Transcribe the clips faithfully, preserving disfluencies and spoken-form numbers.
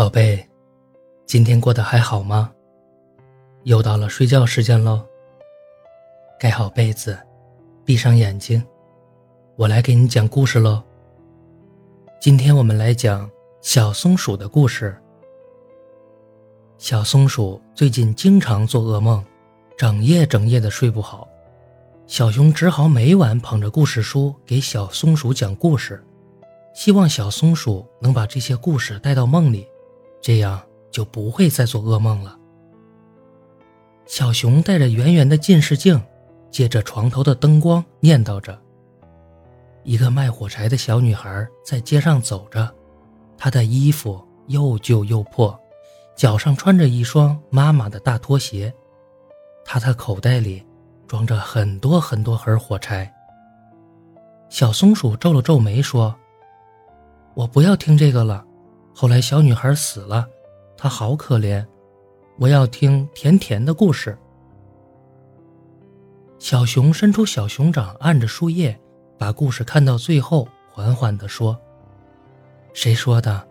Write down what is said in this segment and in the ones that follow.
宝贝，今天过得还好吗？又到了睡觉时间喽。盖好被子，闭上眼睛，我来给你讲故事喽。今天我们来讲小松鼠的故事。小松鼠最近经常做噩梦，整夜整夜的睡不好。小熊只好每晚捧着故事书给小松鼠讲故事，希望小松鼠能把这些故事带到梦里，这样就不会再做噩梦了。小熊带着圆圆的近视镜，借着床头的灯光念叨着。一个卖火柴的小女孩在街上走着，她的衣服又旧又破，脚上穿着一双妈妈的大拖鞋，她的口袋里装着很多很多盒火柴。小松鼠皱了皱眉说，我不要听这个了，后来小女孩死了，她好可怜，我要听甜甜的故事。小熊伸出小熊掌按着树叶，把故事看到最后，缓缓地说，谁说的？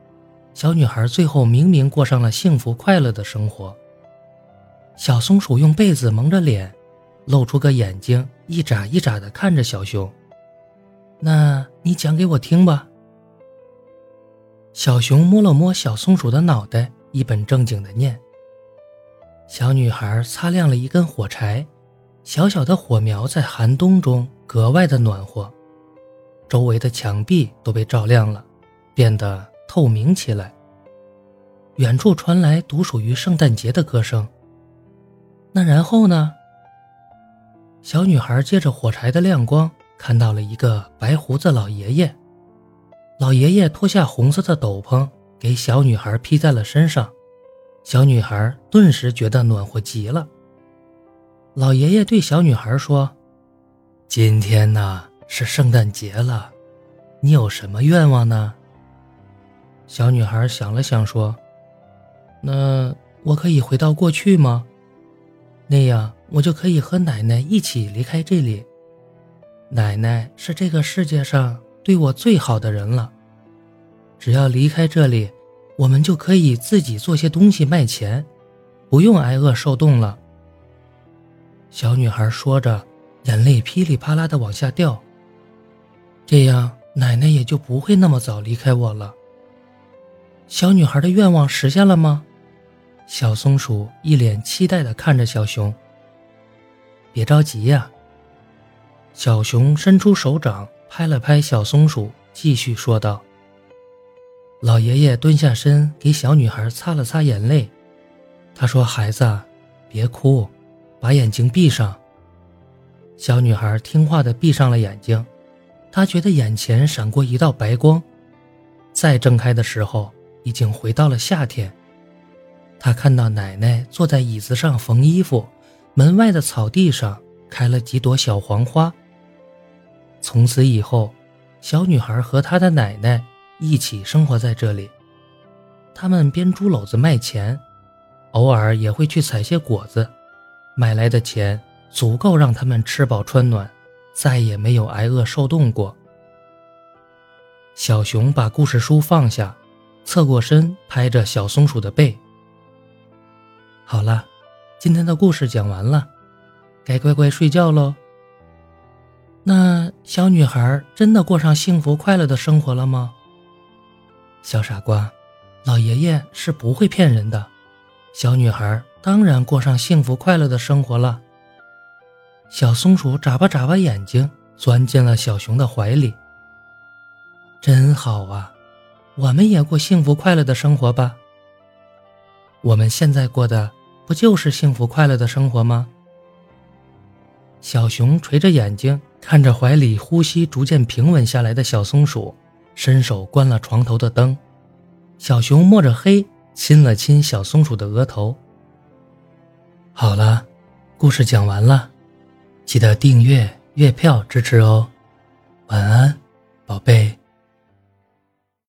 小女孩最后明明过上了幸福快乐的生活。小松鼠用被子蒙着脸，露出个眼睛，一眨一眨地看着小熊，那你讲给我听吧。小熊摸了摸小松鼠的脑袋，一本正经地念。小女孩擦亮了一根火柴，小小的火苗在寒冬中格外的暖和，周围的墙壁都被照亮了，变得透明起来。远处传来独属于圣诞节的歌声。那然后呢？小女孩借着火柴的亮光，看到了一个白胡子老爷爷。老爷爷脱下红色的斗篷给小女孩披在了身上，小女孩顿时觉得暖和极了。老爷爷对小女孩说，今天呢是圣诞节了，你有什么愿望呢？小女孩想了想说，那我可以回到过去吗？那样我就可以和奶奶一起离开这里，奶奶是这个世界上对我最好的人了，只要离开这里，我们就可以自己做些东西卖钱，不用挨饿受冻了。小女孩说着，眼泪噼里啪啦地往下掉，这样奶奶也就不会那么早离开我了。小女孩的愿望实现了吗？小松鼠一脸期待地看着小熊。别着急呀、啊、小熊伸出手掌拍了拍小松鼠，继续说道。老爷爷蹲下身给小女孩擦了擦眼泪，他说，孩子别哭，把眼睛闭上。小女孩听话地闭上了眼睛，她觉得眼前闪过一道白光，再睁开的时候已经回到了夏天。她看到奶奶坐在椅子上缝衣服，门外的草地上开了几朵小黄花。从此以后，小女孩和她的奶奶一起生活在这里。他们编猪篓子卖钱，偶尔也会去采些果子，买来的钱足够让他们吃饱穿暖，再也没有挨饿受冻过。小熊把故事书放下，侧过身拍着小松鼠的背。好了，今天的故事讲完了，该乖乖睡觉喽。那小女孩真的过上幸福快乐的生活了吗？小傻瓜，老爷爷是不会骗人的，小女孩当然过上幸福快乐的生活了。小松鼠眨巴眨巴眼睛，钻进了小熊的怀里。真好啊，我们也过幸福快乐的生活吧。我们现在过的不就是幸福快乐的生活吗？小熊垂着眼睛看着怀里呼吸逐渐平稳下来的小松鼠，伸手关了床头的灯。小熊摸着黑亲了亲小松鼠的额头。好了，故事讲完了，记得订阅月票支持哦。晚安，宝贝。